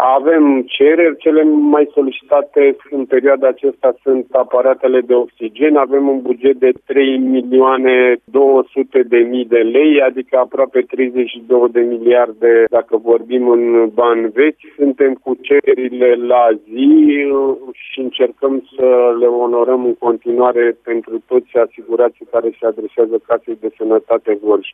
Avem cereri, cele mai solicitate în perioada aceasta sunt aparatele de oxigen, avem un buget de 3.200.000 de lei, adică aproape 32 de miliarde dacă vorbim în bani vechi. Suntem cu cererile la zi și încercăm să le onorăm în continuare pentru toți asigurații care se adresează Casei de Sănătate Gorj.